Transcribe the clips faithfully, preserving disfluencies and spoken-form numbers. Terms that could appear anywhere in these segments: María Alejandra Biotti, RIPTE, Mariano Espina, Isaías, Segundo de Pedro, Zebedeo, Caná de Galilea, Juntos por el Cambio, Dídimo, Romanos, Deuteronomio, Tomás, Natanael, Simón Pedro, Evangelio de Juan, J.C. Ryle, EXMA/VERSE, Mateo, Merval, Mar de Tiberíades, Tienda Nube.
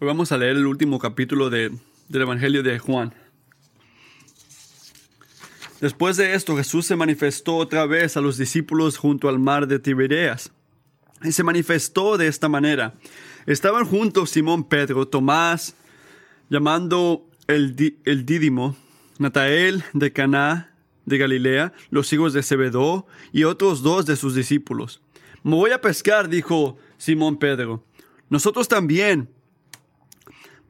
Hoy vamos a leer el último capítulo de, del Evangelio de Juan. Después de esto, Jesús se manifestó otra vez a los discípulos junto al mar de Tiberíades. Y se manifestó de esta manera. Estaban juntos Simón Pedro, Tomás, llamando el, di, el Dídimo, Natanael de Caná de Galilea, los hijos de Zebedeo y otros dos de sus discípulos. «Me voy a pescar», dijo Simón Pedro. «Nosotros también».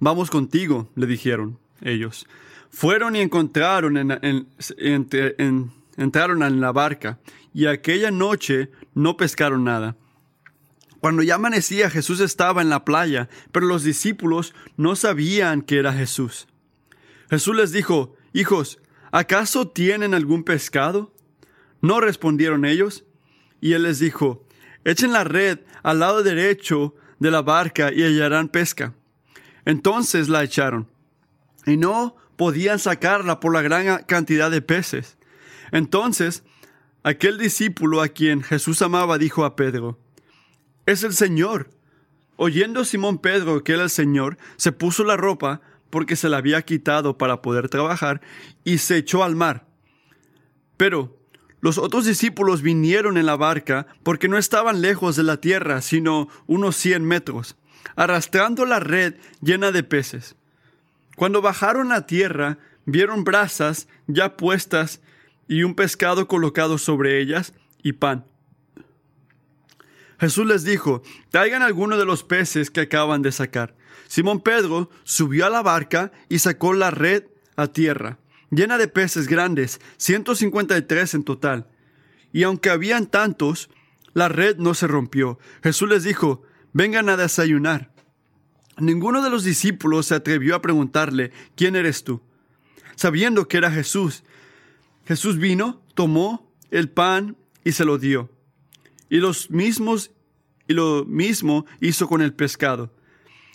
«Vamos contigo», le dijeron ellos. Fueron y encontraron en, en, en, en, entraron en la barca, y aquella noche no pescaron nada. Cuando ya amanecía, Jesús estaba en la playa, pero los discípulos no sabían que era Jesús. Jesús les dijo, «Hijos, ¿acaso tienen algún pescado?» No respondieron ellos, y él les dijo, «Echen la red al lado derecho de la barca y hallarán pesca». Entonces la echaron, y no podían sacarla por la gran cantidad de peces. Entonces, aquel discípulo a quien Jesús amaba dijo a Pedro, «Es el Señor». Oyendo Simón Pedro que era el Señor, se puso la ropa porque se la había quitado para poder trabajar y se echó al mar. Pero los otros discípulos vinieron en la barca porque no estaban lejos de la tierra, sino unos cien metros, arrastrando la red llena de peces. Cuando bajaron a tierra, vieron brasas ya puestas y un pescado colocado sobre ellas y pan. Jesús les dijo, «Traigan alguno de los peces que acaban de sacar». Simón Pedro subió a la barca y sacó la red a tierra, llena de peces grandes, ciento cincuenta y tres en total. Y aunque habían tantos, la red no se rompió. Jesús les dijo, «Vengan a desayunar». Ninguno de los discípulos se atrevió a preguntarle, «¿Quién eres tú?», sabiendo que era Jesús. Jesús vino, tomó el pan y se lo dio. Y, los mismos, y lo mismo hizo con el pescado.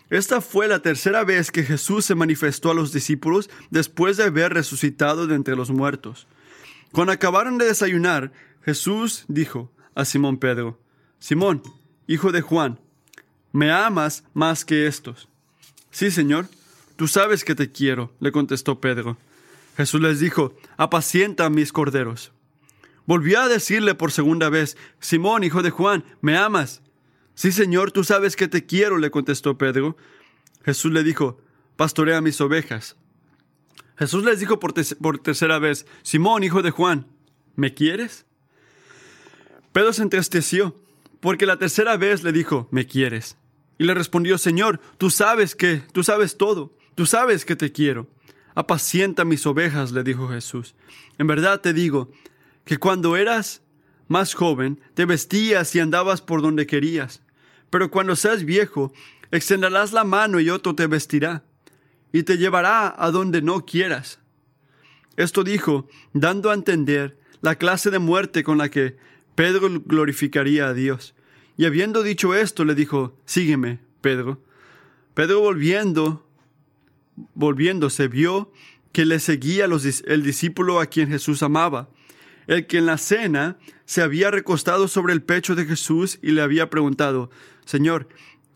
Esta fue la tercera vez que Jesús se manifestó a los discípulos después de haber resucitado de entre los muertos. Cuando acabaron de desayunar, Jesús dijo a Simón Pedro, «Simón, hijo de Juan, ¿me amas más que estos?». «Sí, Señor, tú sabes que te quiero», le contestó Pedro. Jesús les dijo, «Apacienta a mis corderos». Volvió a decirle por segunda vez, «Simón, hijo de Juan, ¿me amas?». «Sí, Señor, tú sabes que te quiero», le contestó Pedro. Jesús le dijo, «Pastorea mis ovejas». Jesús les dijo por, te- por tercera vez, «Simón, hijo de Juan, ¿me quieres?». Pedro se entristeció, porque la tercera vez le dijo, «¿Me quieres?». Y le respondió, «Señor, tú sabes que, tú sabes todo, tú sabes que te quiero». «Apacienta mis ovejas», le dijo Jesús. «En verdad te digo que cuando eras más joven te vestías y andabas por donde querías. Pero cuando seas viejo, extenderás la mano y otro te vestirá y te llevará a donde no quieras». Esto dijo, dando a entender la clase de muerte con la que Pedro glorificaría a Dios. Y habiendo dicho esto, le dijo, «Sígueme, Pedro». Pedro volviendo, volviéndose, vio que le seguía los, el discípulo a quien Jesús amaba, el que en la cena se había recostado sobre el pecho de Jesús y le había preguntado, «Señor,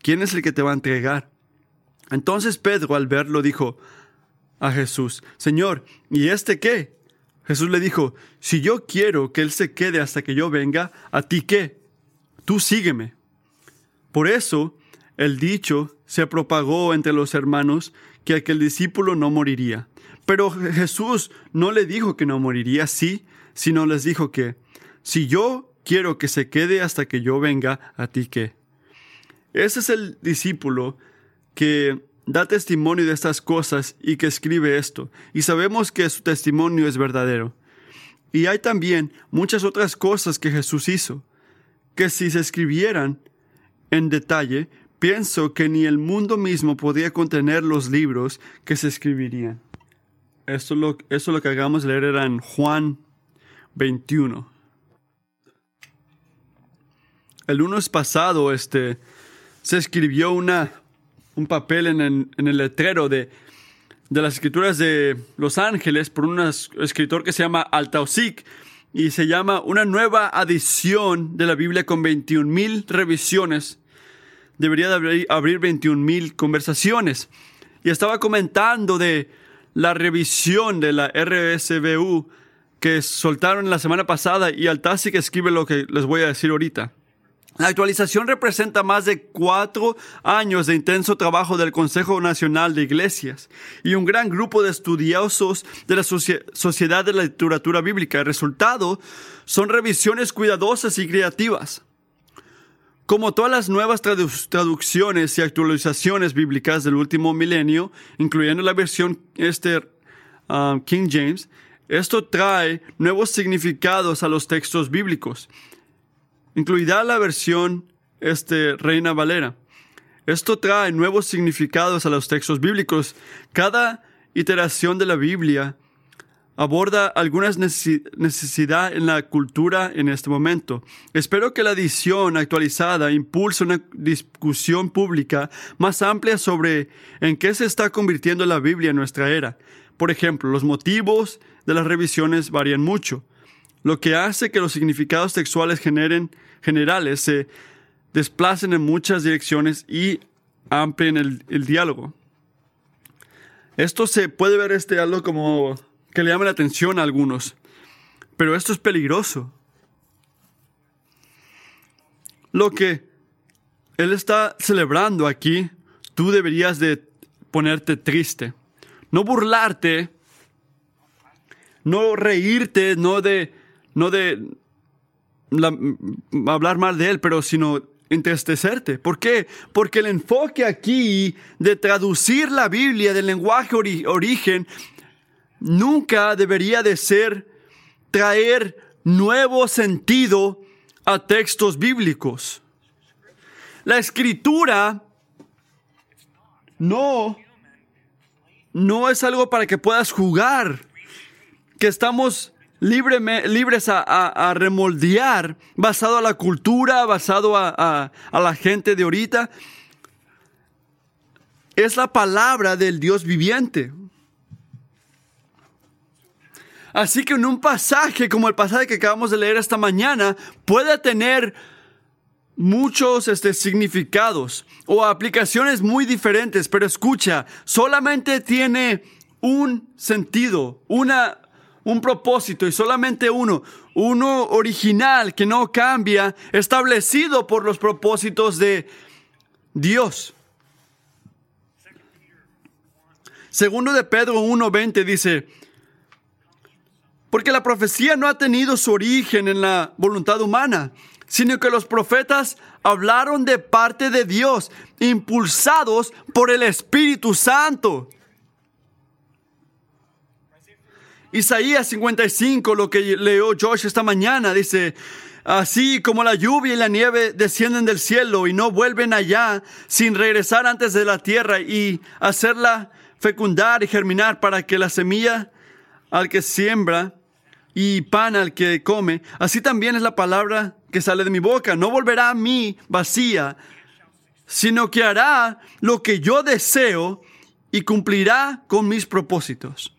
¿quién es el que te va a entregar?». Entonces Pedro, al verlo, dijo a Jesús, «Señor, ¿y este qué?». Jesús le dijo, «Si yo quiero que él se quede hasta que yo venga, ¿a ti qué? Tú sígueme». Por eso el dicho se propagó entre los hermanos que aquel discípulo no moriría. Pero Jesús no le dijo que no moriría, sí, sino les dijo que, «Si yo quiero que se quede hasta que yo venga, ¿a ti qué?». Ese es el discípulo que da testimonio de estas cosas y que escribe esto, y sabemos que su testimonio es verdadero. Y hay también muchas otras cosas que Jesús hizo, que si se escribieran en detalle, pienso que ni el mundo mismo podría contener los libros que se escribirían. Esto lo, esto lo que acabamos de leer era en Juan veintiuno. El lunes pasado este, se escribió una, un papel en el, en el letrero de, de las escrituras de Los Ángeles por un escritor que se llama Altausik, y se llama Una nueva edición de la Biblia con veintiún mil revisiones debería de abrir, abrir veintiún mil conversaciones. Y estaba comentando de la revisión de la R S V U que soltaron la semana pasada, y Altasi que escribe lo que les voy a decir ahorita. La actualización representa más de cuatro años de intenso trabajo del Consejo Nacional de Iglesias y un gran grupo de estudiosos de la Sociedad de la Literatura Bíblica. El resultado son revisiones cuidadosas y creativas. Como todas las nuevas tradu- traducciones y actualizaciones bíblicas del último milenio, incluyendo la versión este, um, King James, esto trae nuevos significados a los textos bíblicos, incluida la versión este, Reina Valera. Esto trae nuevos significados a los textos bíblicos. Cada iteración de la Biblia aborda algunas necesidades en la cultura en este momento. Espero que la edición actualizada impulse una discusión pública más amplia sobre en qué se está convirtiendo la Biblia en nuestra era. Por ejemplo, los motivos de las revisiones varían mucho, lo que hace que los significados textuales generen, generales se desplacen en muchas direcciones y amplíen el, el diálogo. Esto se puede ver este algo como que le llama la atención a algunos, pero esto es peligroso. Lo que él está celebrando aquí, tú deberías de ponerte triste, no burlarte, no reírte, no de... No de la, hablar mal de él, pero sino entristecerte. ¿Por qué? Porque el enfoque aquí de traducir la Biblia del lenguaje ori- origen nunca debería de ser traer nuevo sentido a textos bíblicos. La escritura no, no es algo para que puedas jugar, que estamos... Libre, libres a, a, a remoldear basado a la cultura, basado a, a, a la gente de ahorita. Es la palabra del Dios viviente. Así que en un pasaje como el pasaje que acabamos de leer esta mañana, puede tener muchos este, significados o aplicaciones muy diferentes, pero escucha, solamente tiene un sentido, una un propósito y solamente uno, uno original que no cambia, establecido por los propósitos de Dios. Segundo de Pedro uno veinte dice, porque la profecía no ha tenido su origen en la voluntad humana, sino que los profetas hablaron de parte de Dios, impulsados por el Espíritu Santo. Isaías cincuenta y cinco, lo que leyó Josh esta mañana, dice, así como la lluvia y la nieve descienden del cielo y no vuelven allá sin regresar antes de la tierra y hacerla fecundar y germinar para que la semilla al que siembra y pan al que come, así también es la palabra que sale de mi boca. No volverá a mí vacía, sino que hará lo que yo deseo y cumplirá con mis propósitos.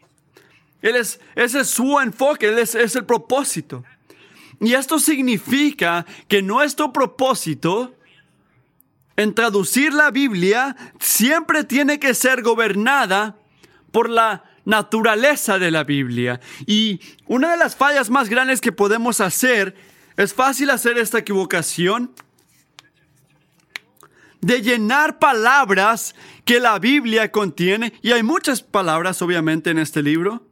Él es, ese es su enfoque, él es, es el propósito. Y esto significa que nuestro propósito en traducir la Biblia siempre tiene que ser gobernada por la naturaleza de la Biblia. Y una de las fallas más grandes que podemos hacer, es fácil hacer esta equivocación, de llenar palabras que la Biblia contiene. Y hay muchas palabras, obviamente, en este libro.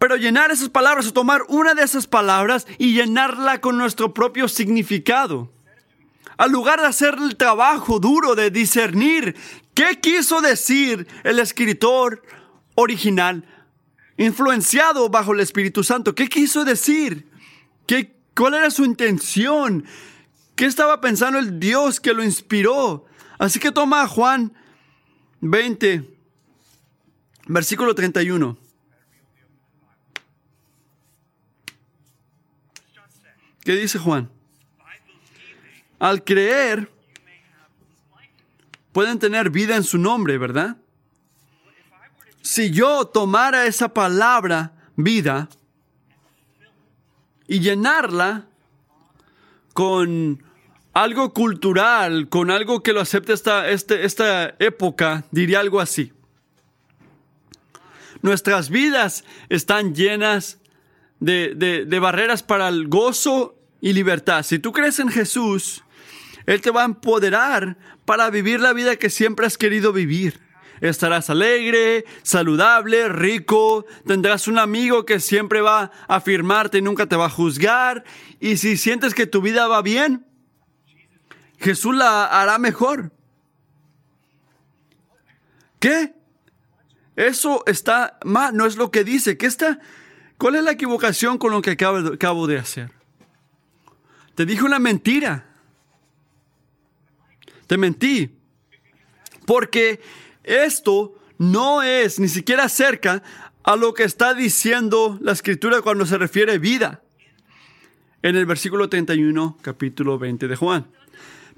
Pero llenar esas palabras o tomar una de esas palabras y llenarla con nuestro propio significado. Al lugar de hacer el trabajo duro de discernir qué quiso decir el escritor original, influenciado bajo el Espíritu Santo. ¿Qué quiso decir? ¿Qué, cuál era su intención? ¿Qué estaba pensando el Dios que lo inspiró? Así que toma a Juan veinte, versículo treinta y uno. ¿Qué dice Juan? Al creer, pueden tener vida en su nombre, ¿verdad? Si yo tomara esa palabra, vida, y llenarla con algo cultural, con algo que lo acepte esta, este, esta época, diría algo así. Nuestras vidas están llenas de, de, de barreras para el gozo y libertad. Si tú crees en Jesús, Él te va a empoderar para vivir la vida que siempre has querido vivir. Estarás alegre, saludable, rico. Tendrás un amigo que siempre va a afirmarte y nunca te va a juzgar. Y si sientes que tu vida va bien, Jesús la hará mejor. ¿Qué? Eso está mal, no es lo que dice. ¿Qué está? ¿Cuál es la equivocación con lo que acabo, acabo de hacer? Te dije una mentira. Te mentí. Porque esto no es ni siquiera cerca a lo que está diciendo la Escritura cuando se refiere a vida. En el versículo treinta y uno, capítulo veinte de Juan.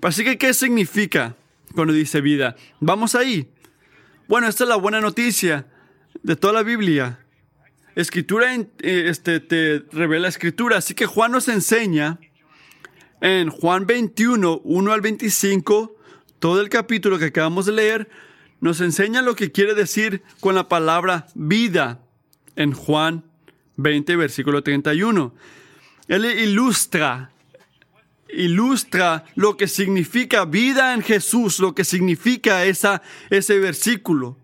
Así que, ¿qué significa cuando dice vida? Vamos ahí. Bueno, esta es la buena noticia de toda la Biblia. Escritura este, te revela Escritura. Así que Juan nos enseña en Juan veintiuno, uno al veinticinco, todo el capítulo que acabamos de leer, nos enseña lo que quiere decir con la palabra vida en Juan veinte, versículo treinta y uno. Él ilustra, ilustra lo que significa vida en Jesús, lo que significa esa, ese versículo.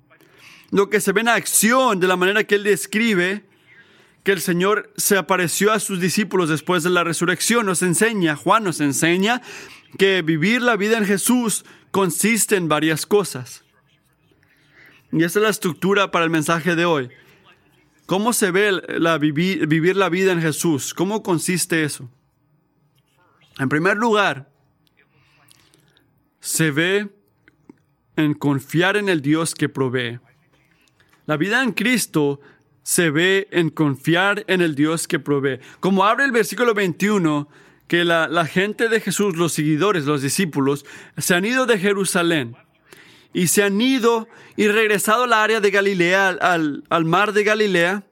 Lo que se ve en acción de la manera que él describe que el Señor se apareció a sus discípulos después de la resurrección. Nos enseña, Juan nos enseña, que vivir la vida en Jesús consiste en varias cosas. Y esa es la estructura para el mensaje de hoy. ¿Cómo se ve la vivir, vivir la vida en Jesús? ¿Cómo consiste eso? En primer lugar, se ve en confiar en el Dios que provee. La vida en Cristo se ve en confiar en el Dios que provee. Como abre el versículo veintiuno, que la, la gente de Jesús, los seguidores, los discípulos, se han ido de Jerusalén. Y se han ido y regresado al área de Galilea, al, al mar de Galilea.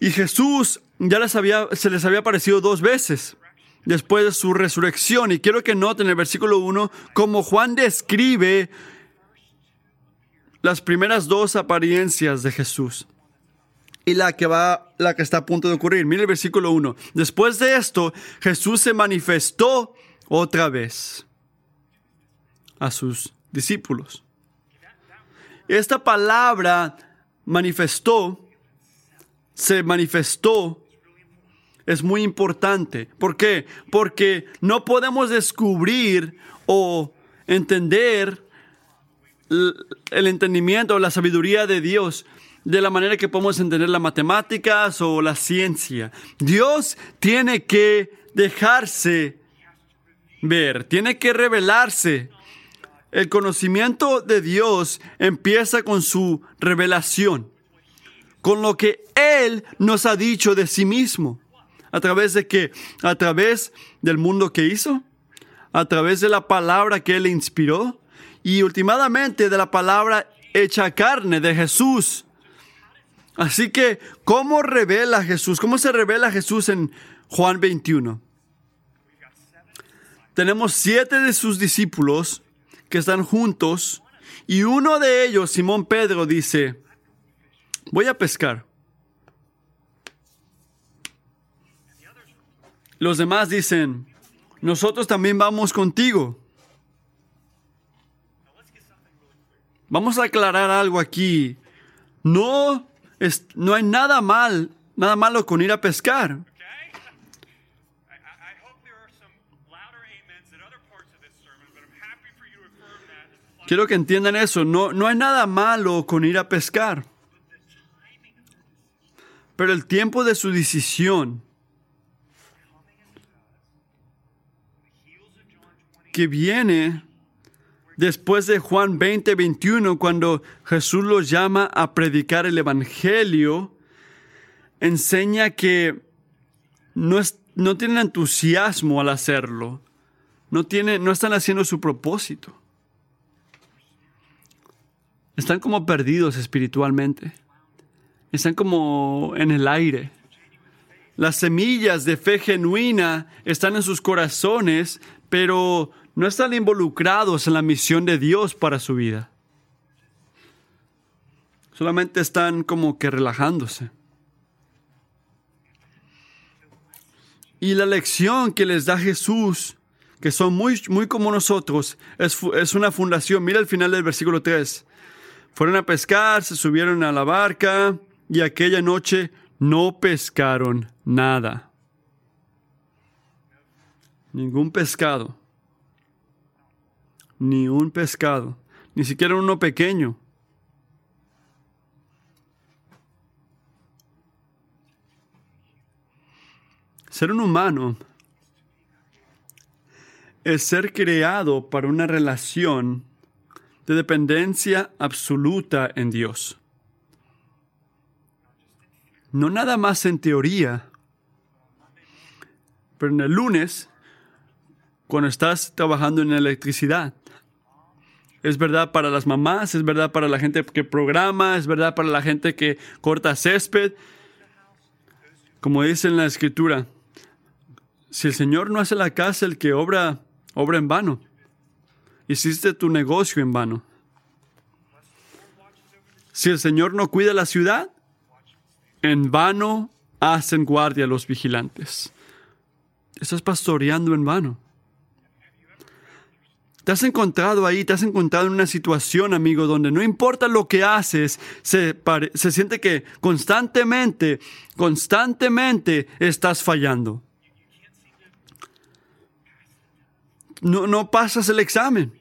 Y Jesús ya les había, se les había aparecido dos veces después de su resurrección. Y quiero que noten el versículo uno, como Juan describe las primeras dos apariencias de Jesús. Y la que, va, la que está a punto de ocurrir. Mira el versículo uno. Después de esto, Jesús se manifestó otra vez a sus discípulos. Esta palabra manifestó, se manifestó, es muy importante. ¿Por qué? Porque no podemos descubrir o entender el entendimiento o la sabiduría de Dios de la manera que podemos entender las matemáticas o la ciencia. Dios tiene que dejarse ver, tiene que revelarse. El conocimiento de Dios empieza con su revelación, con lo que Él nos ha dicho de sí mismo. ¿A través de qué? A través del mundo que hizo, a través de la palabra que Él inspiró y últimamente de la palabra hecha carne de Jesús. Así que, ¿cómo revela Jesús? ¿Cómo se revela Jesús en Juan veintiuno? Tenemos siete de sus discípulos que están juntos, y uno de ellos, Simón Pedro, dice, voy a pescar. Los demás dicen, nosotros también vamos contigo. Vamos a aclarar algo aquí. No, es, no hay nada mal, nada malo con ir a pescar. Quiero que entiendan eso. No, no hay nada malo con ir a pescar. Pero el tiempo de su decisión, que viene después de Juan veinte, veintiuno, cuando Jesús los llama a predicar el Evangelio, enseña que no, es, no tienen entusiasmo al hacerlo. No, tiene, no están haciendo su propósito. Están como perdidos espiritualmente. Están como en el aire. Las semillas de fe genuina están en sus corazones, pero no están involucrados en la misión de Dios para su vida. Solamente están como que relajándose. Y la lección que les da Jesús, que son muy, muy como nosotros, es, es una fundación. Mira el final del versículo tres. Fueron a pescar, se subieron a la barca, y aquella noche no pescaron nada. Ningún pescado. Ni un pescado. Ni siquiera uno pequeño. Ser un humano es ser creado para una relación de dependencia absoluta en Dios. No nada más en teoría, pero en el lunes, cuando estás trabajando en electricidad. Es verdad para las mamás, es verdad para la gente que programa, es verdad para la gente que corta césped. Como dice en la Escritura, si el Señor no hace la casa, el que obra, obra en vano. Hiciste tu negocio en vano. Si el Señor no cuida la ciudad, en vano hacen guardia los vigilantes. Estás pastoreando en vano. Te has encontrado ahí, te has encontrado en una situación, amigo, donde no importa lo que haces, se, pare- se siente que constantemente, constantemente estás fallando. No, no pasas el examen.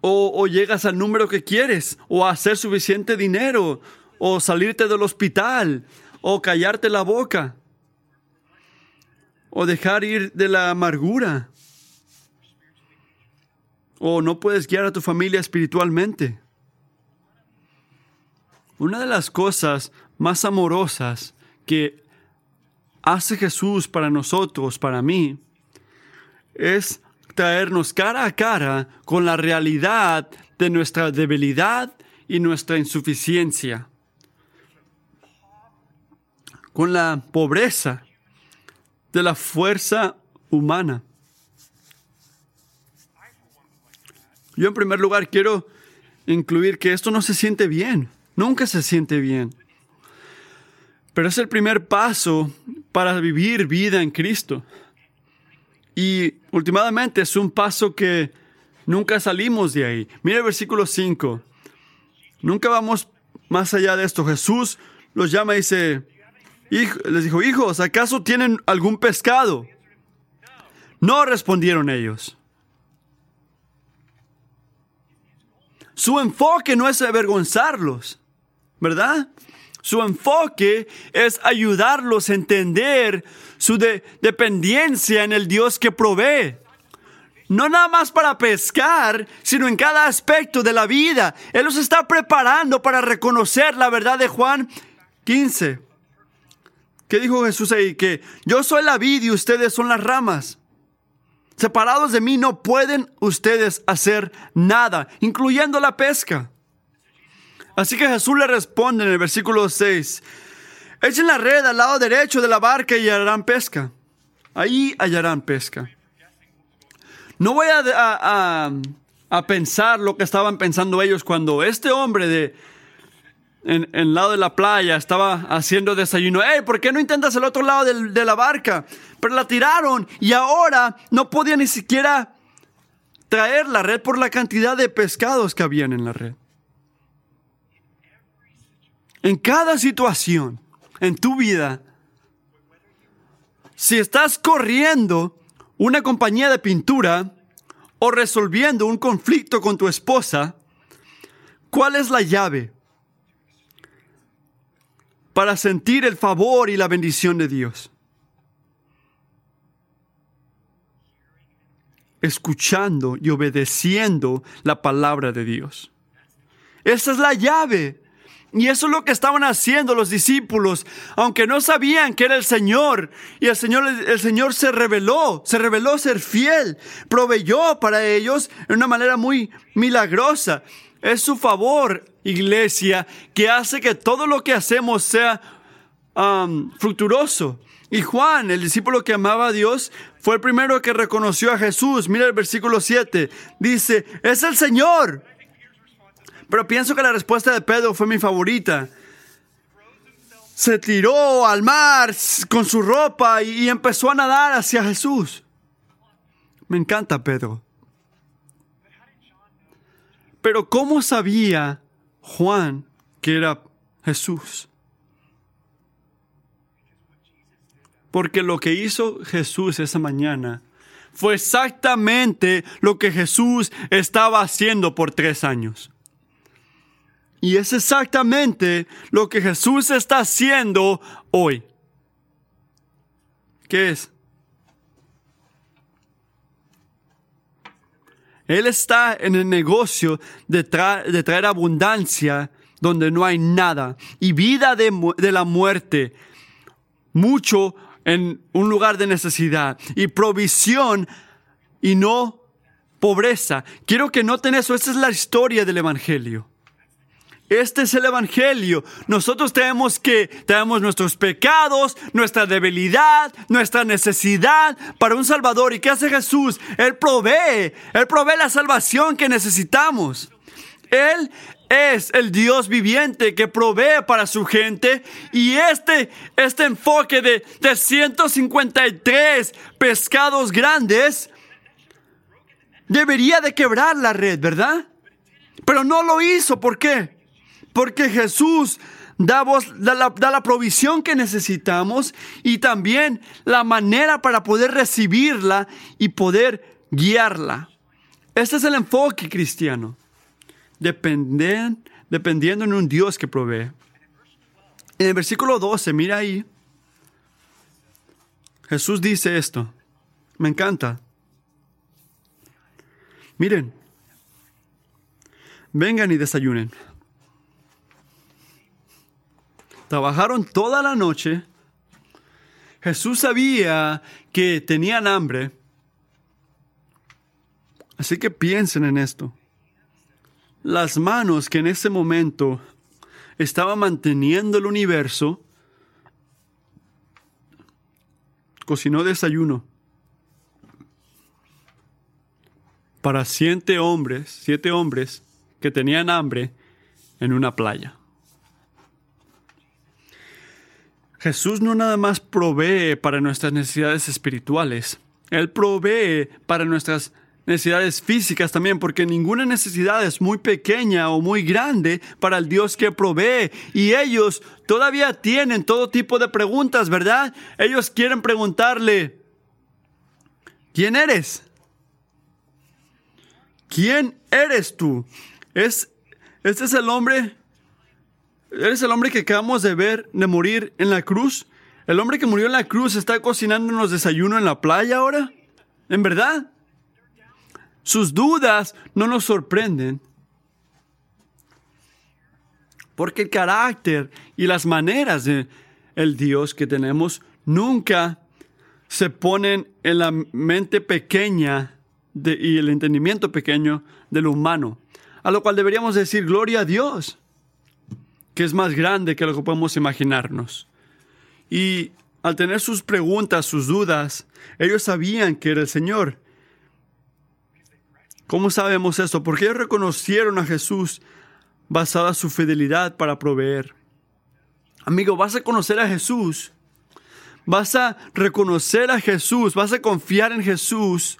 O, o llegas al número que quieres, o a hacer suficiente dinero, o salirte del hospital, o callarte la boca, o dejar ir de la amargura, o no puedes guiar a tu familia espiritualmente. Una de las cosas más amorosas que hace Jesús para nosotros, para mí, es traernos cara a cara con la realidad de nuestra debilidad y nuestra insuficiencia, con la pobreza de la fuerza humana. Yo en primer lugar quiero incluir que esto no se siente bien, nunca se siente bien, pero es el primer paso para vivir vida en Cristo. Y últimamente es un paso que nunca salimos de ahí. Mira el versículo cinco. Nunca vamos más allá de esto. Jesús los llama y dice, les dijo, hijos, ¿acaso tienen algún pescado? No respondieron ellos. Su enfoque no es avergonzarlos, ¿verdad? Su enfoque es ayudarlos a entender su de- dependencia en el Dios que provee. No nada más para pescar, sino en cada aspecto de la vida. Él los está preparando para reconocer la verdad de Juan quince. ¿Qué dijo Jesús ahí? Que yo soy la vid y ustedes son las ramas. Separados de mí no pueden ustedes hacer nada, incluyendo la pesca. Así que Jesús le responde en el versículo seis. Echen la red al lado derecho de la barca y hallarán pesca. Ahí hallarán pesca. No voy a, a, a, a pensar lo que estaban pensando ellos cuando este hombre de, en el lado de la playa estaba haciendo desayuno. ¡Ey! ¿Por qué no intentas el otro lado de, de la barca? Pero la tiraron y ahora no podía ni siquiera traer la red por la cantidad de pescados que habían en la red. En cada situación, en tu vida, si estás corriendo una compañía de pintura o resolviendo un conflicto con tu esposa, ¿cuál es la llave para sentir el favor y la bendición de Dios? Escuchando y obedeciendo la palabra de Dios. Esa es la llave. Y eso es lo que estaban haciendo los discípulos, aunque no sabían que era el Señor. Y el Señor, el Señor se reveló, se reveló ser fiel, proveyó para ellos de una manera muy milagrosa. Es su favor, iglesia, que hace que todo lo que hacemos sea um, fructuoso. Y Juan, el discípulo que amaba a Dios, fue el primero que reconoció a Jesús. Mira el versículo siete. Dice, es el Señor. Pero pienso que la respuesta de Pedro fue mi favorita. Se tiró al mar con su ropa y empezó a nadar hacia Jesús. Me encanta Pedro. Pero ¿cómo sabía Juan que era Jesús? Porque lo que hizo Jesús esa mañana fue exactamente lo que Jesús estaba haciendo por tres años. Y es exactamente lo que Jesús está haciendo hoy. ¿Qué es? Él está en el negocio de, tra- de traer abundancia donde no hay nada. Y vida de, mu- de la muerte. Mucho en un lugar de necesidad. Y provisión y no pobreza. Quiero que noten eso. Esta es la historia del Evangelio. Este es el Evangelio. Nosotros tenemos que, tenemos nuestros pecados, nuestra debilidad, nuestra necesidad para un Salvador. ¿Y qué hace Jesús? Él provee, Él provee la salvación que necesitamos. Él es el Dios viviente que provee para su gente. Y este, este enfoque de, de ciento cincuenta y tres pescados grandes debería de quebrar la red, ¿verdad? Pero no lo hizo. ¿Por qué? Porque Jesús da, voz, da, la, da la provisión que necesitamos y también la manera para poder recibirla y poder guiarla. Este es el enfoque cristiano, dependen, dependiendo en un Dios que provee. En el versículo doce, mira ahí, Jesús dice esto. Me encanta. Miren, vengan y desayunen. Trabajaron toda la noche. Jesús sabía que tenían hambre. Así que piensen en esto. Las manos que en ese momento estaban manteniendo el universo, cocinó desayuno para siete hombres, siete hombres que tenían hambre en una playa. Jesús no nada más provee para nuestras necesidades espirituales. Él provee para nuestras necesidades físicas también, porque ninguna necesidad es muy pequeña o muy grande para el Dios que provee. Y ellos todavía tienen todo tipo de preguntas, ¿verdad? Ellos quieren preguntarle, ¿quién eres? ¿Quién eres tú? ¿Es, este es el hombre... ¿Eres el hombre que acabamos de ver, de morir en la cruz? ¿El hombre que murió en la cruz está cocinándonos desayuno en la playa ahora? ¿En verdad? Sus dudas no nos sorprenden. Porque el carácter y las maneras del Dios que tenemos nunca se ponen en la mente pequeña de, y el entendimiento pequeño del humano. A lo cual deberíamos decir, gloria a Dios, que es más grande que lo que podemos imaginarnos. Y al tener sus preguntas, sus dudas, ellos sabían que era el Señor. ¿Cómo sabemos esto? Porque ellos reconocieron a Jesús basada en su fidelidad para proveer. Amigo, vas a conocer a Jesús. Vas a reconocer a Jesús. Vas a confiar en Jesús.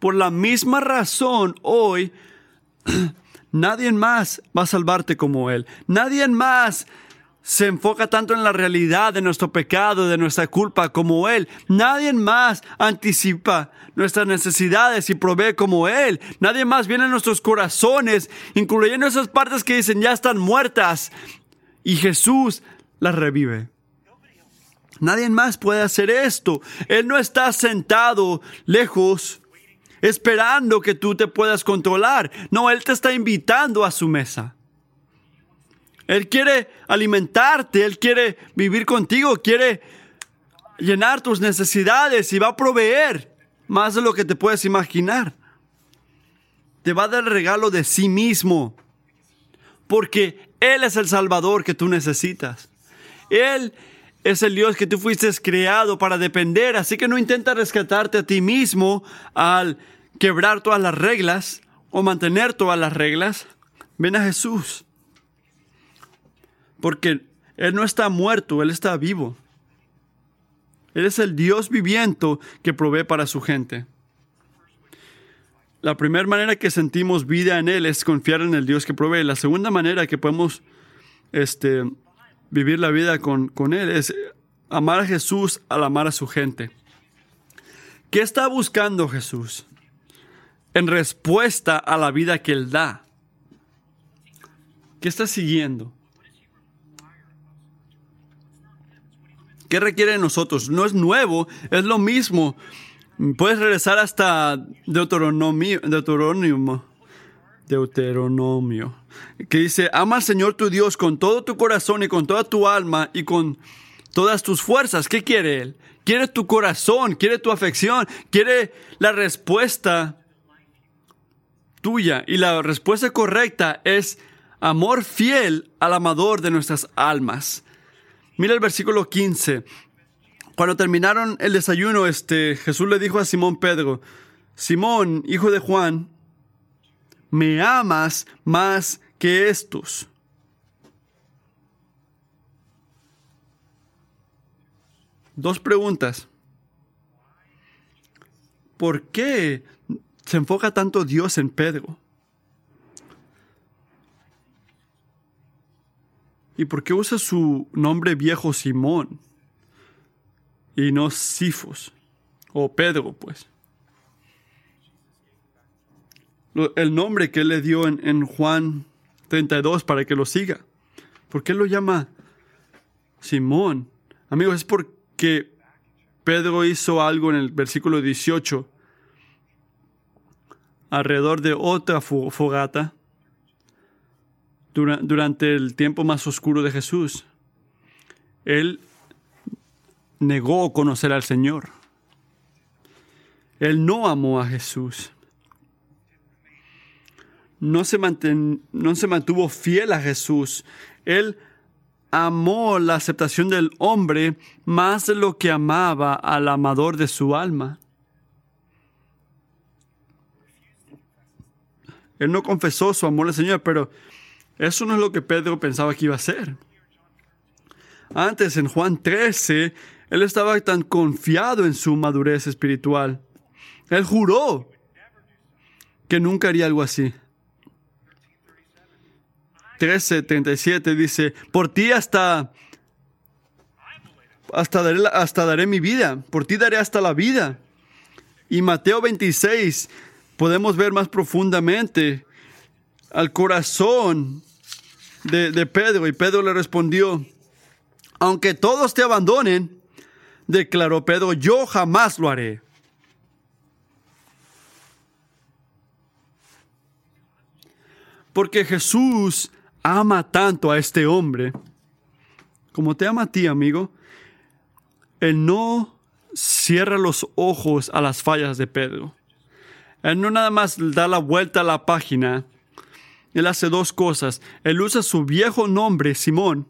Por la misma razón, hoy... Nadie más va a salvarte como Él. Nadie más se enfoca tanto en la realidad de nuestro pecado, de nuestra culpa, como Él. Nadie más anticipa nuestras necesidades y provee como Él. Nadie más viene a nuestros corazones, incluyendo esas partes que dicen ya están muertas. Y Jesús las revive. Nadie más puede hacer esto. Él no está sentado lejos, esperando que tú te puedas controlar. No, Él te está invitando a su mesa. Él quiere alimentarte. Él quiere vivir contigo. Quiere llenar tus necesidades y va a proveer más de lo que te puedes imaginar. Te va a dar el regalo de sí mismo. Porque Él es el Salvador que tú necesitas. Él Es el Dios que tú fuiste creado para depender, así que no intenta rescatarte a ti mismo al quebrar todas las reglas o mantener todas las reglas. Ven a Jesús, porque Él no está muerto, Él está vivo. Él es el Dios viviente que provee para su gente. La primera manera que sentimos vida en Él es confiar en el Dios que provee. La segunda manera que podemos este, vivir la vida con, con Él es amar a Jesús al amar a su gente. ¿Qué está buscando Jesús en respuesta a la vida que Él da? ¿Qué está siguiendo? ¿Qué requiere de nosotros? No es nuevo, es lo mismo. Puedes regresar hasta Deuteronomio, Deuteronomio, Deuteronomio, que dice, ama al Señor tu Dios con todo tu corazón y con toda tu alma y con todas tus fuerzas. ¿Qué quiere Él? Quiere tu corazón, quiere tu afección, quiere la respuesta tuya. Y la respuesta correcta es amor fiel al amador de nuestras almas. Mira el versículo quince. Cuando terminaron el desayuno, este, Jesús le dijo a Simón Pedro, Simón, hijo de Juan, ¿me amas más que estos? Dos preguntas. ¿Por qué se enfoca tanto Dios en Pedro? ¿Y por qué usa su nombre viejo Simón? Y no Sifos, o Pedro, pues. El nombre que él le dio en, en Juan treinta y dos para que lo siga. ¿Por qué lo llama Simón? Amigos, es porque Pedro hizo algo en el versículo dieciocho, alrededor de otra fogata, dura, durante el tiempo más oscuro de Jesús. Él negó conocer al Señor. Él no amó a Jesús. No se, manten, no se mantuvo fiel a Jesús. Él amó la aceptación del hombre más de lo que amaba al amador de su alma. Él no confesó su amor al Señor, pero eso no es lo que Pedro pensaba que iba a hacer. Antes, en Juan trece, él estaba tan confiado en su madurez espiritual. Él juró que nunca haría algo así. trece treinta y siete dice, por ti hasta, hasta, daré, hasta daré mi vida, por ti daré hasta la vida. Y Mateo veintiséis, podemos ver más profundamente al corazón de, de Pedro. Y Pedro le respondió, aunque todos te abandonen, declaró Pedro, yo jamás lo haré. Porque Jesús ama tanto a este hombre, como te ama a ti, amigo. Él no cierra los ojos a las fallas de Pedro. Él no nada más da la vuelta a la página. Él hace dos cosas. Él usa su viejo nombre, Simón,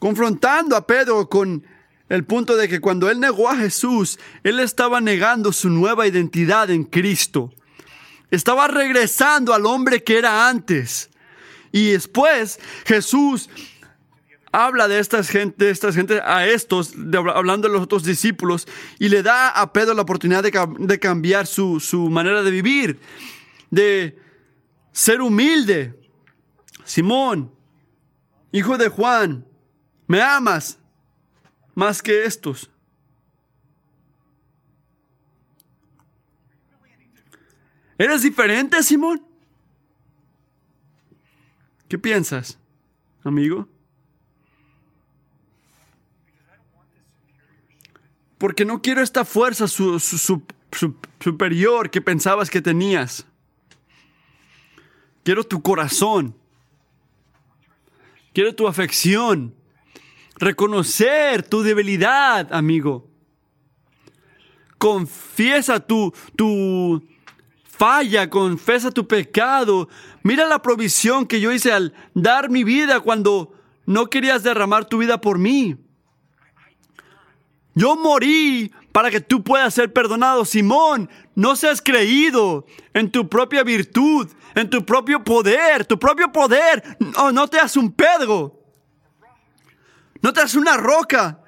confrontando a Pedro con el punto de que cuando él negó a Jesús, él estaba negando su nueva identidad en Cristo. Estaba regresando al hombre que era antes. Y después Jesús habla de estas gente, de estas gente a estos, de, hablando de los otros discípulos, y le da a Pedro la oportunidad de, de cambiar su, su manera de vivir, de ser humilde. Simón, hijo de Juan, ¿me amas más que estos? ¿Eres diferente, Simón? ¿Qué piensas, amigo? Porque no quiero esta fuerza su, su, su, su, superior que pensabas que tenías. Quiero tu corazón. Quiero tu afección. Reconocer tu debilidad, amigo. Confiesa tu, tu falla, confesa tu pecado. Mira la provisión que yo hice al dar mi vida cuando no querías derramar tu vida por mí. Yo morí para que tú puedas ser perdonado. Simón, no seas creído en tu propia virtud, en tu propio poder, tu propio poder. No, no te hagas un Pedro. No te hagas una roca.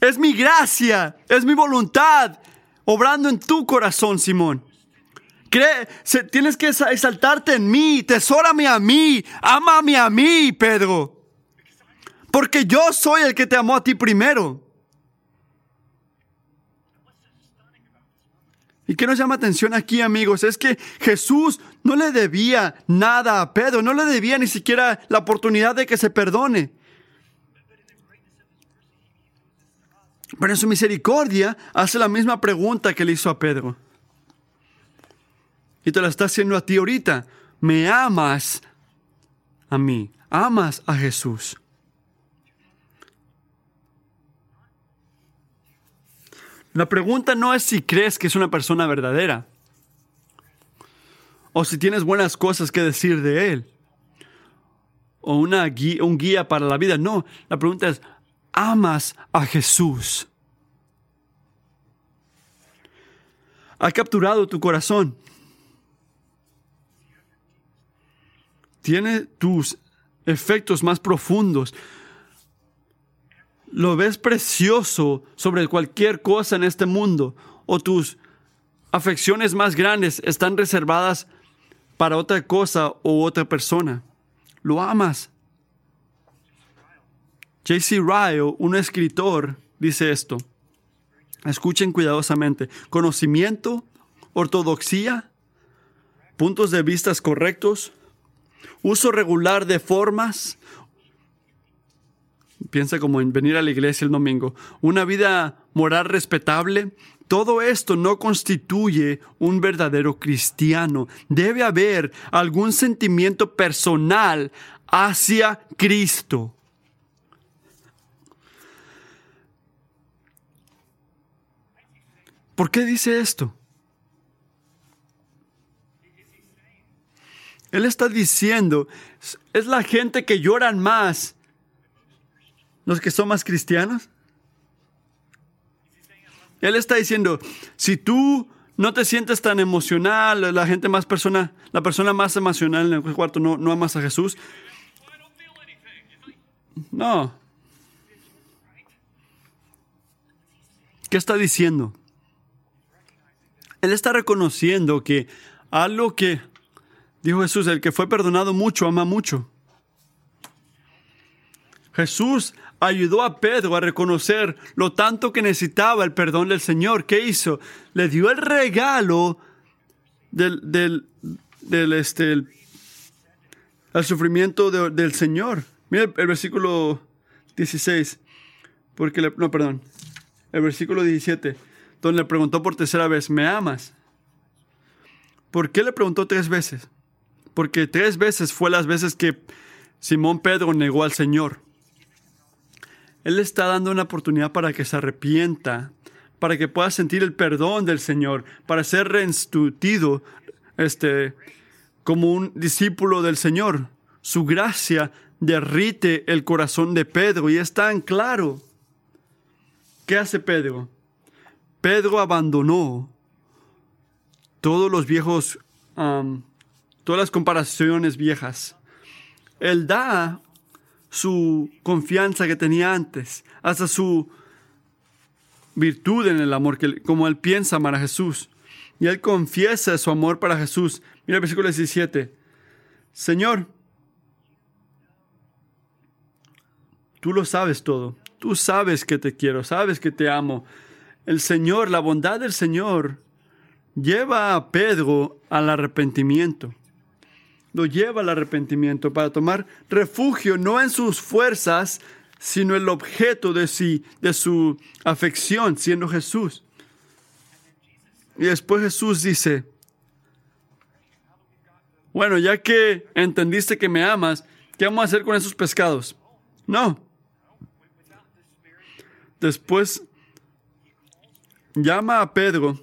Es mi gracia, es mi voluntad, obrando en tu corazón, Simón. Cree, se, tienes que exaltarte en mí, tesórame a mí, ámame a mí, Pedro. Porque yo soy el que te amó a ti primero. ¿Y qué nos llama atención aquí, amigos? Es que Jesús no le debía nada a Pedro. No le debía ni siquiera la oportunidad de que se perdone. Pero en su misericordia hace la misma pregunta que le hizo a Pedro. Y te la está haciendo a ti ahorita. ¿Me amas a mí? ¿Amas a Jesús? La pregunta no es si crees que es una persona verdadera o si tienes buenas cosas que decir de él o una guía, un guía para la vida. No, la pregunta es, ¿amas a Jesús? ¿Ha capturado tu corazón? Tiene tus efectos más profundos. Lo ves precioso sobre cualquier cosa en este mundo, o tus afecciones más grandes están reservadas para otra cosa o otra persona. Lo amas. J C Ryle, un escritor, dice esto. Escuchen cuidadosamente. Conocimiento, ortodoxia, puntos de vista correctos, uso regular de formas. Piensa como en venir a la iglesia el domingo. Una vida moral respetable. Todo esto no constituye un verdadero cristiano. Debe haber algún sentimiento personal hacia Cristo. ¿Por qué dice esto? Él está diciendo, es la gente que lloran más. ¿Los que son más cristianos? Él está diciendo, si tú no te sientes tan emocional, la gente más persona, la persona más emocional en el cuarto no, no amas a Jesús. No. ¿Qué está diciendo? Él está reconociendo que algo que dijo Jesús, el que fue perdonado mucho, ama mucho. Jesús ayudó a Pedro a reconocer lo tanto que necesitaba el perdón del Señor. ¿Qué hizo? Le dio el regalo del, del, del este, el, el sufrimiento de, del Señor. Mira el, el versículo dieciséis. Porque le, no, perdón. El versículo diecisiete. Donde le preguntó por tercera vez, ¿me amas? ¿Por qué le preguntó tres veces? Porque tres veces fue las veces que Simón Pedro negó al Señor. Él le está dando una oportunidad para que se arrepienta, para que pueda sentir el perdón del Señor, para ser reinstituido este, como un discípulo del Señor. Su gracia derrite el corazón de Pedro y es tan claro. ¿Qué hace Pedro? Pedro abandonó todos los viejos, um, todas las comparaciones viejas. Él da su confianza que tenía antes, hasta su virtud en el amor, que, como él piensa amar a Jesús. Y él confiesa su amor para Jesús. Mira el versículo diecisiete. Señor, tú lo sabes todo. Tú sabes que te quiero, sabes que te amo. El Señor, la bondad del Señor, lleva a Pedro al arrepentimiento. Lo lleva al arrepentimiento para tomar refugio, no en sus fuerzas, sino el objeto de, sí, de su afección, siendo Jesús. Y después Jesús dice, bueno, ya que entendiste que me amas, ¿qué vamos a hacer con esos pescados? No. Después llama a Pedro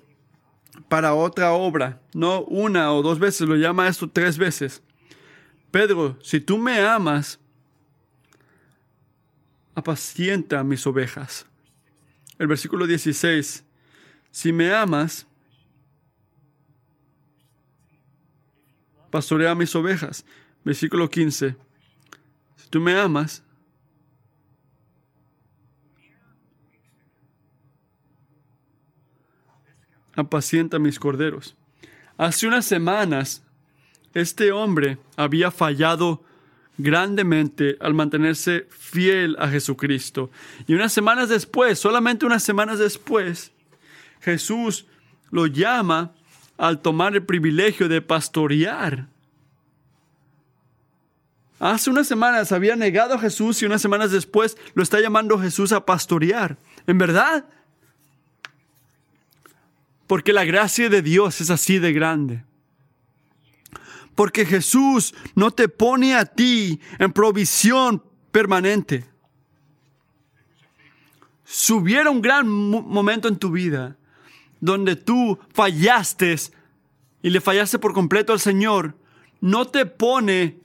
para otra obra, no una o dos veces, lo llama esto tres veces. Pedro, si tú me amas, apacienta mis ovejas. El versículo dieciséis, si me amas, pastorea mis ovejas. Versículo quince, si tú me amas, apacienta mis corderos. Hace unas semanas, este hombre había fallado grandemente al mantenerse fiel a Jesucristo. Y unas semanas después, solamente unas semanas después, Jesús lo llama al tomar el privilegio de pastorear. Hace unas semanas había negado a Jesús y unas semanas después lo está llamando Jesús a pastorear. ¿En verdad? Porque la gracia de Dios es así de grande. Porque Jesús no te pone a ti en provisión permanente. Si hubiera un gran momento en tu vida donde tú fallaste y le fallaste por completo al Señor, no te pone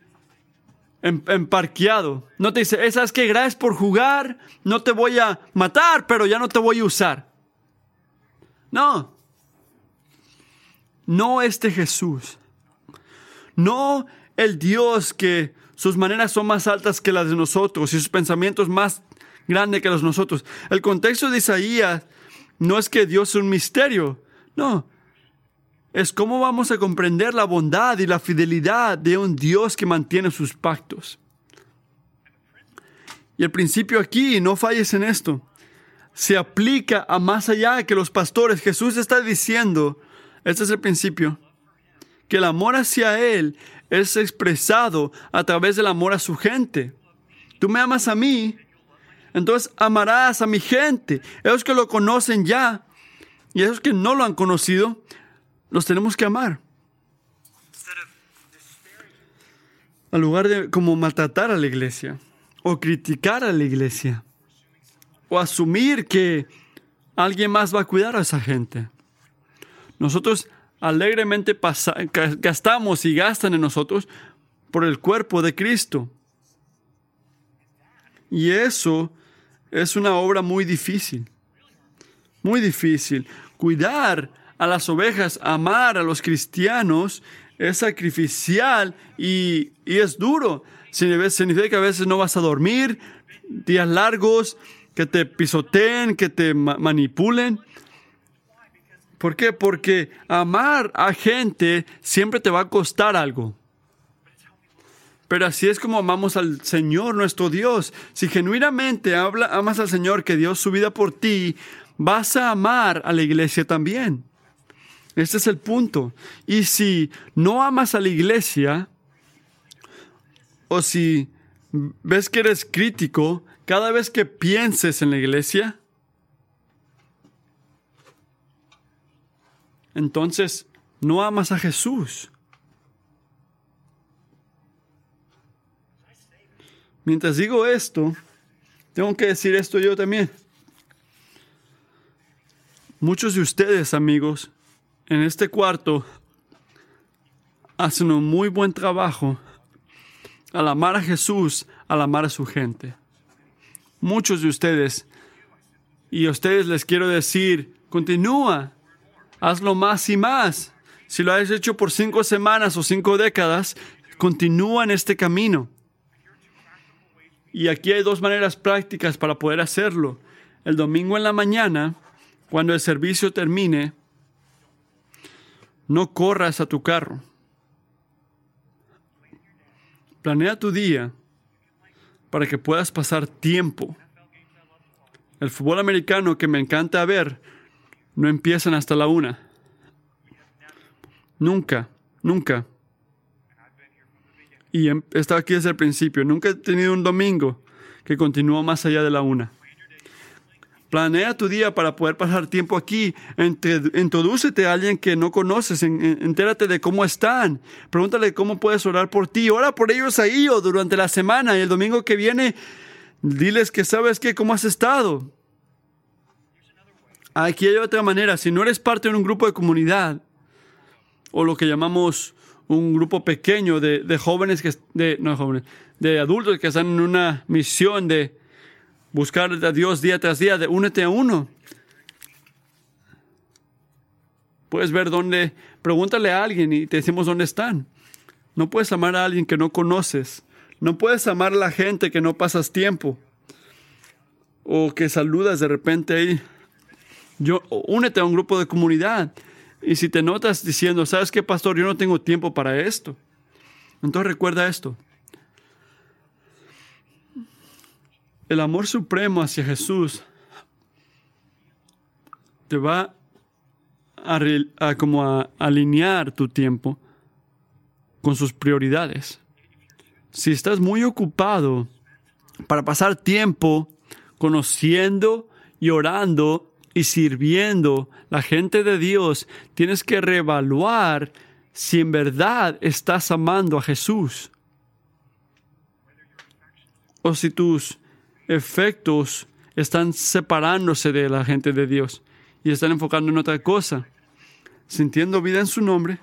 en, en parqueado. No te dice, ¿sabes qué? Gracias por jugar, no te voy a matar, pero ya no te voy a usar. No. No este Jesús, no el Dios que sus maneras son más altas que las de nosotros y sus pensamientos más grandes que los de nosotros. El contexto de Isaías no es que Dios es un misterio, no. Es cómo vamos a comprender la bondad y la fidelidad de un Dios que mantiene sus pactos. Y el principio aquí, no falles en esto, se aplica a más allá que los pastores. Jesús está diciendo... Este es el principio, que el amor hacia Él es expresado a través del amor a su gente. Tú me amas a mí, entonces amarás a mi gente. Esos que lo conocen ya y esos que no lo han conocido, los tenemos que amar. Al lugar de como maltratar a la iglesia o criticar a la iglesia o asumir que alguien más va a cuidar a esa gente. Nosotros alegremente pasa, gastamos y gastan en nosotros por el cuerpo de Cristo. Y eso es una obra muy difícil. Muy difícil. Cuidar a las ovejas, amar a los cristianos es sacrificial y, y es duro. Significa que a veces no vas a dormir, días largos, que te pisoteen, que te ma- manipulen. ¿Por qué? Porque amar a gente siempre te va a costar algo. Pero así es como amamos al Señor, nuestro Dios. Si genuinamente habla, amas al Señor que dio su vida por ti, vas a amar a la iglesia también. Este es el punto. Y si no amas a la iglesia, o si ves que eres crítico, cada vez que pienses en la iglesia... Entonces, no amas a Jesús. Mientras digo esto, tengo que decir esto yo también. Muchos de ustedes, amigos, en este cuarto, hacen un muy buen trabajo al amar a Jesús, al amar a su gente. Muchos de ustedes, y a ustedes les quiero decir, continúa. Hazlo más y más. Si lo has hecho por cinco semanas o cinco décadas, continúa en este camino. Y aquí hay dos maneras prácticas para poder hacerlo. El domingo en la mañana, cuando el servicio termine, no corras a tu carro. Planea tu día para que puedas pasar tiempo. El fútbol americano que me encanta ver, no empiezan hasta la una. Nunca, nunca. Y he estado aquí desde el principio. Nunca he tenido un domingo que continúa más allá de la una. Planea tu día para poder pasar tiempo aquí. Entre, introdúcete a alguien que no conoces. En, en, entérate de cómo están. Pregúntale cómo puedes orar por ti. Ora por ellos ahí o durante la semana. Y el domingo que viene, diles que sabes que cómo has estado. Aquí hay otra manera. Si no eres parte de un grupo de comunidad o lo que llamamos un grupo pequeño de, de jóvenes, que, de, no jóvenes, de adultos que están en una misión de buscar a Dios día tras día, de únete a uno. Puedes ver dónde, pregúntale a alguien y te decimos dónde están. No puedes amar a alguien que no conoces. No puedes amar a la gente que no pasas tiempo o que saludas de repente ahí. Yo, únete a un grupo de comunidad. Y si te notas diciendo, ¿sabes qué, pastor? Yo no tengo tiempo para esto. Entonces recuerda esto. El amor supremo hacia Jesús te va a, a, como a alinear tu tiempo con sus prioridades. Si estás muy ocupado para pasar tiempo conociendo y orando y sirviendo la gente de Dios, tienes que reevaluar si en verdad estás amando a Jesús o si tus efectos están separándose de la gente de Dios y están enfocando en otra cosa. Sintiendo vida en su nombre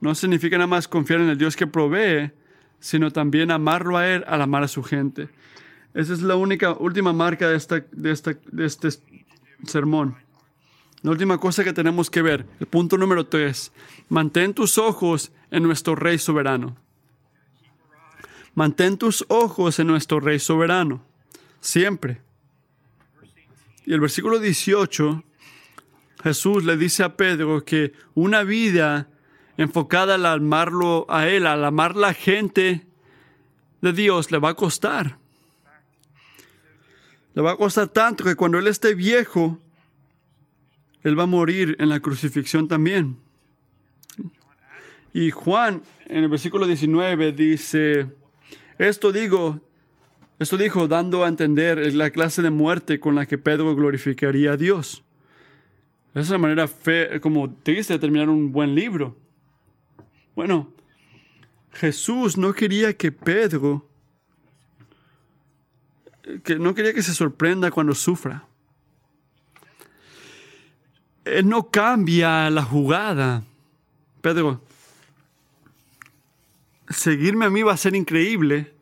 no significa nada más confiar en el Dios que provee, sino también amarlo a Él al amar a su gente. Esa es la única, última marca de, esta, de, esta, de este sermón. La última cosa que tenemos que ver, el punto número tres, mantén tus ojos en nuestro Rey soberano. Mantén tus ojos en nuestro Rey soberano. Siempre. Y el versículo dieciocho, Jesús le dice a Pedro que una vida enfocada al amarlo a Él, al amar la gente de Dios, le va a costar. Le va a costar tanto que cuando Él esté viejo, Él va a morir en la crucifixión también. Y Juan, en el versículo diecinueve, dice, esto digo, Esto dijo, dando a entender la clase de muerte con la que Pedro glorificaría a Dios. Esa es la manera fe, como triste de terminar un buen libro. Bueno, Jesús no quería que Pedro, que no quería que se sorprenda cuando sufra. Él no cambia la jugada. Pedro, seguirme a mí va a ser increíble.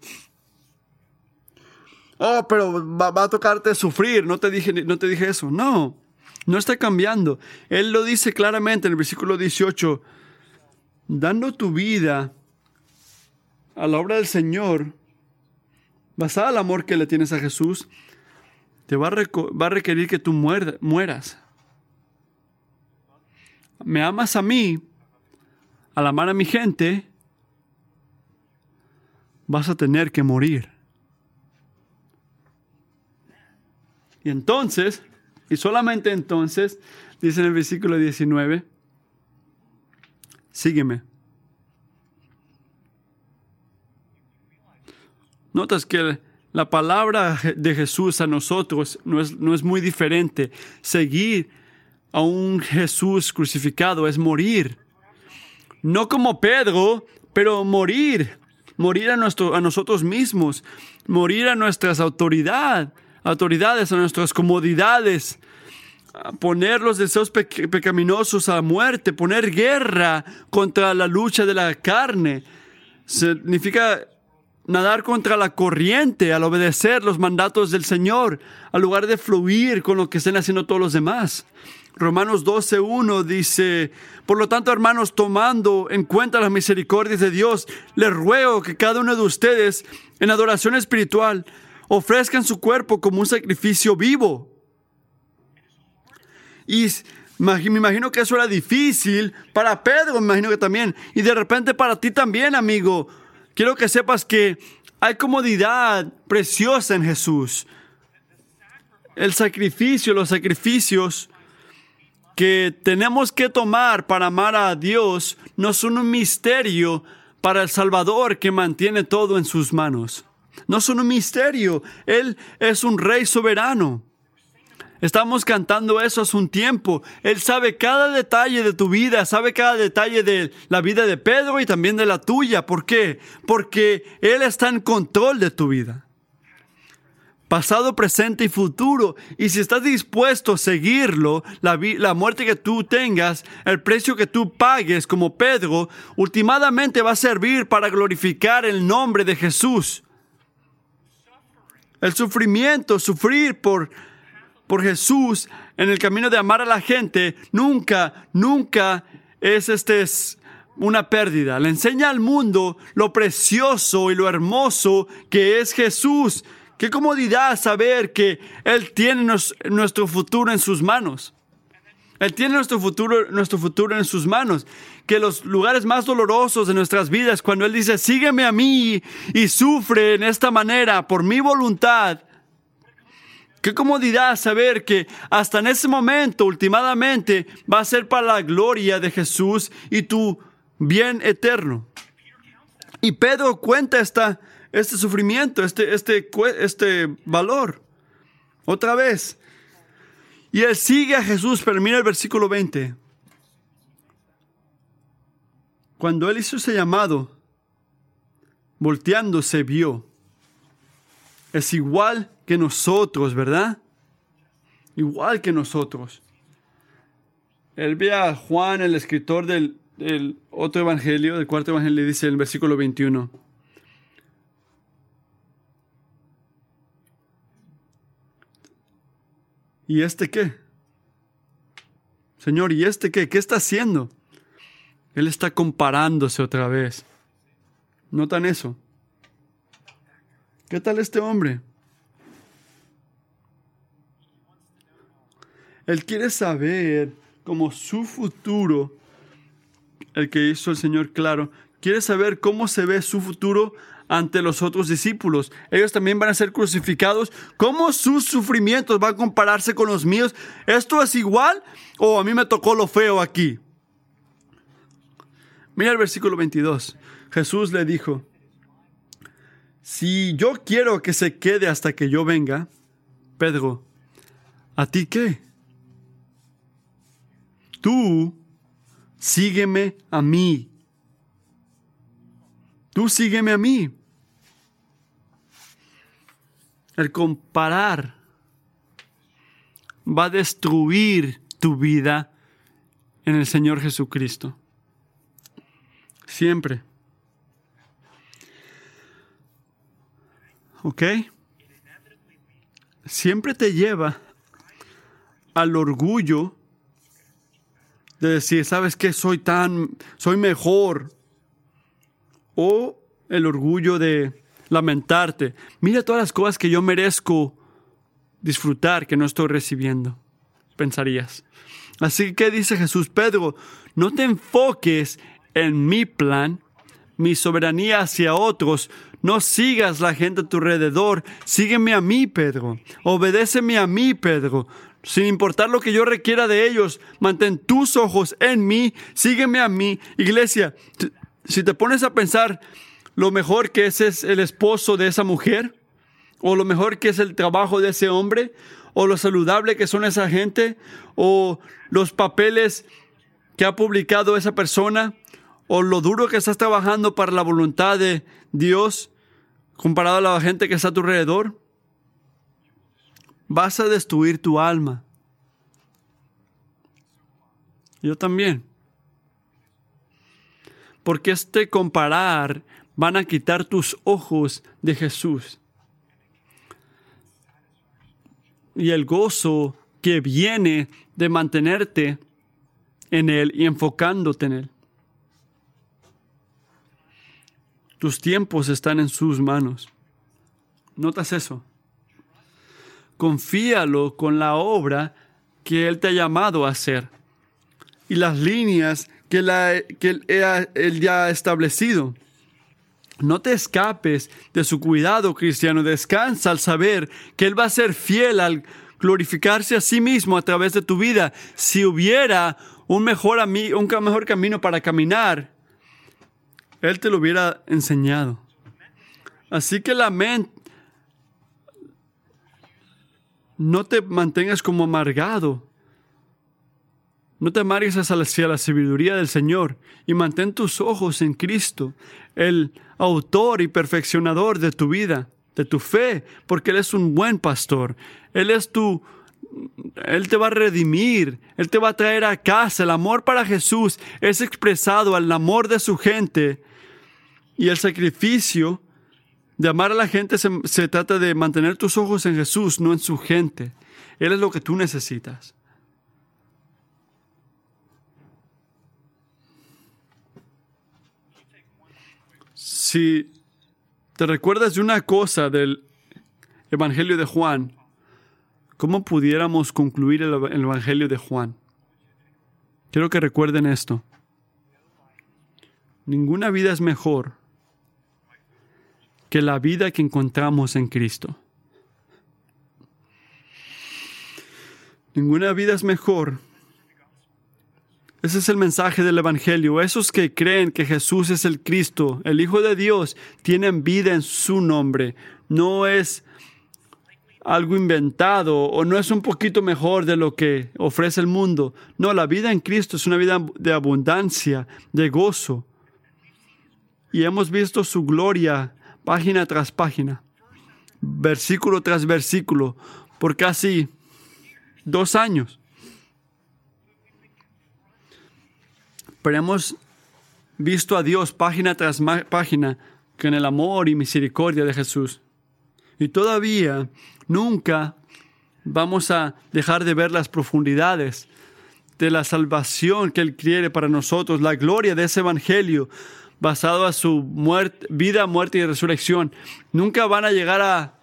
Oh, pero va, va a tocarte sufrir. No te dije, no te dije eso. No, no está cambiando. Él lo dice claramente en el versículo dieciocho. Dando tu vida a la obra del Señor, basada en el amor que le tienes a Jesús, te va a, reco- va a requerir que tú muer- mueras. Me amas a mí, al amar a mi gente, vas a tener que morir. Y entonces, y solamente entonces, dice en el versículo diecinueve, sígueme. Notas que la palabra de Jesús a nosotros no es, no es muy diferente. Seguir a un Jesús crucificado es morir. No como Pedro, pero morir. Morir a, nuestro, a nosotros mismos. Morir a nuestras autoridades. autoridades, a nuestras comodidades, a poner los deseos pe- pecaminosos a muerte, poner guerra contra la lucha de la carne. Significa nadar contra la corriente al obedecer los mandatos del Señor, al lugar de fluir con lo que estén haciendo todos los demás. Romanos doce uno dice, por lo tanto, hermanos, tomando en cuenta las misericordias de Dios, les ruego que cada uno de ustedes, en adoración espiritual, ofrezcan su cuerpo como un sacrificio vivo. Y me imagino que eso era difícil para Pedro, me imagino que también. Y de repente para ti también, amigo. Quiero que sepas que hay comodidad preciosa en Jesús. El sacrificio, los sacrificios que tenemos que tomar para amar a Dios no son un misterio para el Salvador que mantiene todo en sus manos. No son un misterio. Él es un Rey soberano. Estamos cantando eso hace un tiempo. Él sabe cada detalle de tu vida, sabe cada detalle de la vida de Pedro y también de la tuya. ¿Por qué? Porque Él está en control de tu vida. Pasado, presente y futuro. Y si estás dispuesto a seguirlo, la, vi- la muerte que tú tengas, el precio que tú pagues como Pedro, últimamente va a servir para glorificar el nombre de Jesús. El sufrimiento, sufrir por, por Jesús en el camino de amar a la gente, nunca, nunca es este es una pérdida. Le enseña al mundo lo precioso y lo hermoso que es Jesús. Qué comodidad saber que Él tiene nos, nuestro futuro en sus manos. Él tiene nuestro futuro, nuestro futuro en sus manos. Que los lugares más dolorosos de nuestras vidas, cuando Él dice, sígueme a mí y sufre en esta manera por mi voluntad. Qué comodidad saber que hasta en ese momento, últimamente, va a ser para la gloria de Jesús y tu bien eterno. Y Pedro cuenta esta, este sufrimiento, este, este, este valor. Otra vez. Y él sigue a Jesús, pero mira el versículo veinte. Cuando él hizo ese llamado, volteándose vio. Es igual que nosotros, ¿verdad? Igual que nosotros. Él ve a Juan, el escritor del, del otro evangelio, del cuarto evangelio, le dice en el versículo veintiuno. ¿Y este qué? Señor, ¿y este qué? ¿Qué está haciendo? Él está comparándose otra vez. ¿Notan eso? ¿Qué tal este hombre? Él quiere saber cómo su futuro, el que hizo el Señor claro, quiere saber cómo se ve su futuro ante los otros discípulos. Ellos también van a ser crucificados. ¿Cómo sus sufrimientos van a compararse con los míos? ¿Esto es igual o a mí me tocó lo feo aquí? Mira el versículo veintidós. Jesús le dijo, si yo quiero que se quede hasta que yo venga, Pedro, ¿a ti qué? Tú sígueme a mí. Tú sígueme a mí. El comparar va a destruir tu vida en el Señor Jesucristo. Siempre. ¿Ok? Siempre te lleva al orgullo de decir, ¿sabes qué? Soy tan, soy mejor. O el orgullo de lamentarte. Mira todas las cosas que yo merezco disfrutar, que no estoy recibiendo, pensarías. Así que dice Jesús, Pedro, no te enfoques en mi plan, mi soberanía hacia otros. No sigas la gente a tu alrededor. Sígueme a mí, Pedro. Obedéceme a mí, Pedro. Sin importar lo que yo requiera de ellos, mantén tus ojos en mí. Sígueme a mí. Iglesia, si te pones a pensar lo mejor que ese es el esposo de esa mujer, o lo mejor que es el trabajo de ese hombre, o lo saludable que son esa gente, o los papeles que ha publicado esa persona, o lo duro que estás trabajando para la voluntad de Dios, comparado a la gente que está a tu alrededor, vas a destruir tu alma. Yo también. Porque este comparar van a quitar tus ojos de Jesús. Y el gozo que viene de mantenerte en Él y enfocándote en Él. Tus tiempos están en sus manos. ¿Notas eso? Confíalo con la obra que Él te ha llamado a hacer. Y las líneas que, la, que él, él ya ha establecido. No te escapes de su cuidado, cristiano. Descansa al saber que Él va a ser fiel al glorificarse a sí mismo a través de tu vida. Si hubiera un mejor, un mejor camino para caminar, Él te lo hubiera enseñado. Así que lamento. No te mantengas como amargado. No te amargues hacia la sabiduría del Señor y mantén tus ojos en Cristo, el autor y perfeccionador de tu vida, de tu fe, porque Él es un buen pastor. Él es tu, Él te va a redimir, Él te va a traer a casa. El amor para Jesús es expresado al amor de su gente y el sacrificio De amar a la gente se, se trata de mantener tus ojos en Jesús, no en su gente. Él es lo que tú necesitas. Si te recuerdas de una cosa del Evangelio de Juan, ¿cómo pudiéramos concluir el Evangelio de Juan? Quiero que recuerden esto. Ninguna vida es mejor que la vida que encontramos en Cristo. Ninguna vida es mejor. Ese es el mensaje del Evangelio. Esos que creen que Jesús es el Cristo, el Hijo de Dios, tienen vida en su nombre. No es algo inventado o no es un poquito mejor de lo que ofrece el mundo. No, la vida en Cristo es una vida de abundancia, de gozo. Y hemos visto su gloria página tras página, versículo tras versículo, por casi dos años. Pero hemos visto a Dios página tras página con el amor y misericordia de Jesús. Y todavía nunca vamos a dejar de ver las profundidades de la salvación que Él quiere para nosotros, la gloria de ese Evangelio basado a su muerte, vida, muerte y resurrección. Nunca van a llegar a,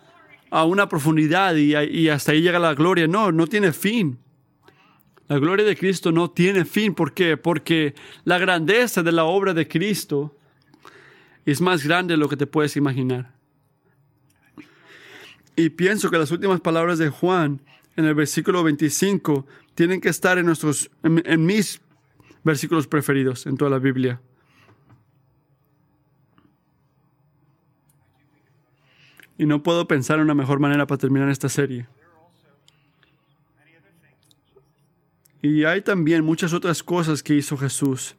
a una profundidad y, a, y hasta ahí llega la gloria. No, no tiene fin. La gloria de Cristo no tiene fin. ¿Por qué? Porque la grandeza de la obra de Cristo es más grande de lo que te puedes imaginar. Y pienso que las últimas palabras de Juan, en el versículo veinticinco, tienen que estar en, nuestros, en, en mis versículos preferidos en toda la Biblia. Y no puedo pensar en una mejor manera para terminar esta serie. Y hay también muchas otras cosas que hizo Jesús,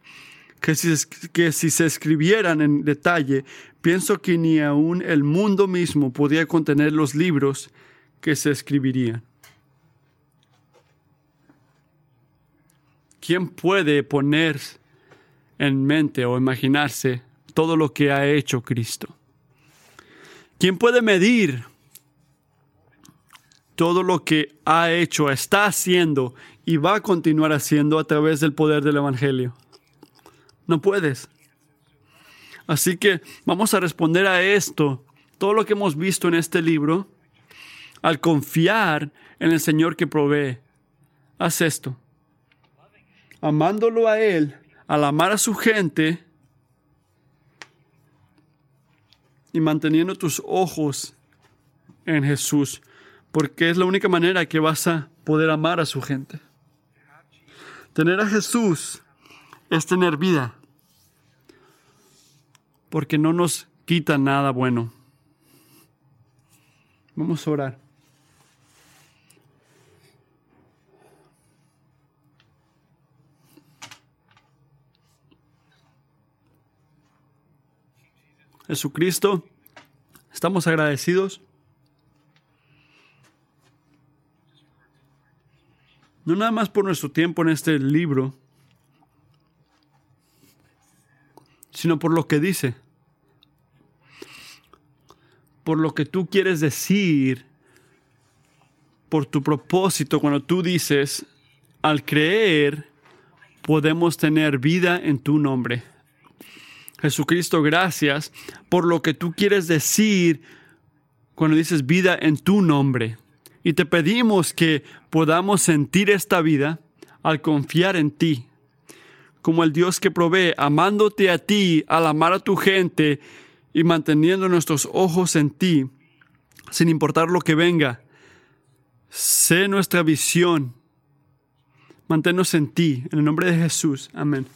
que si, que si se escribieran en detalle, pienso que ni aún el mundo mismo podía contener los libros que se escribirían. ¿Quién puede poner en mente o imaginarse todo lo que ha hecho Cristo? ¿Quién puede medir todo lo que ha hecho, está haciendo y va a continuar haciendo a través del poder del Evangelio? No puedes. Así que vamos a responder a esto, todo lo que hemos visto en este libro, al confiar en el Señor que provee. Haz esto. Amándolo a Él, al amar a su gente y manteniendo tus ojos en Jesús, porque es la única manera que vas a poder amar a su gente. Tener a Jesús es tener vida, porque no nos quita nada bueno. Vamos a orar. Jesucristo, estamos agradecidos. No nada más por nuestro tiempo en este libro, sino por lo que dice, por lo que tú quieres decir, por tu propósito. Cuando tú dices, al creer, podemos tener vida en tu nombre. Jesucristo, gracias por lo que tú quieres decir cuando dices vida en tu nombre. Y te pedimos que podamos sentir esta vida al confiar en ti, como el Dios que provee, amándote a ti, al amar a tu gente y manteniendo nuestros ojos en ti, sin importar lo que venga. Sé nuestra visión. Manténnos en ti. En el nombre de Jesús. Amén.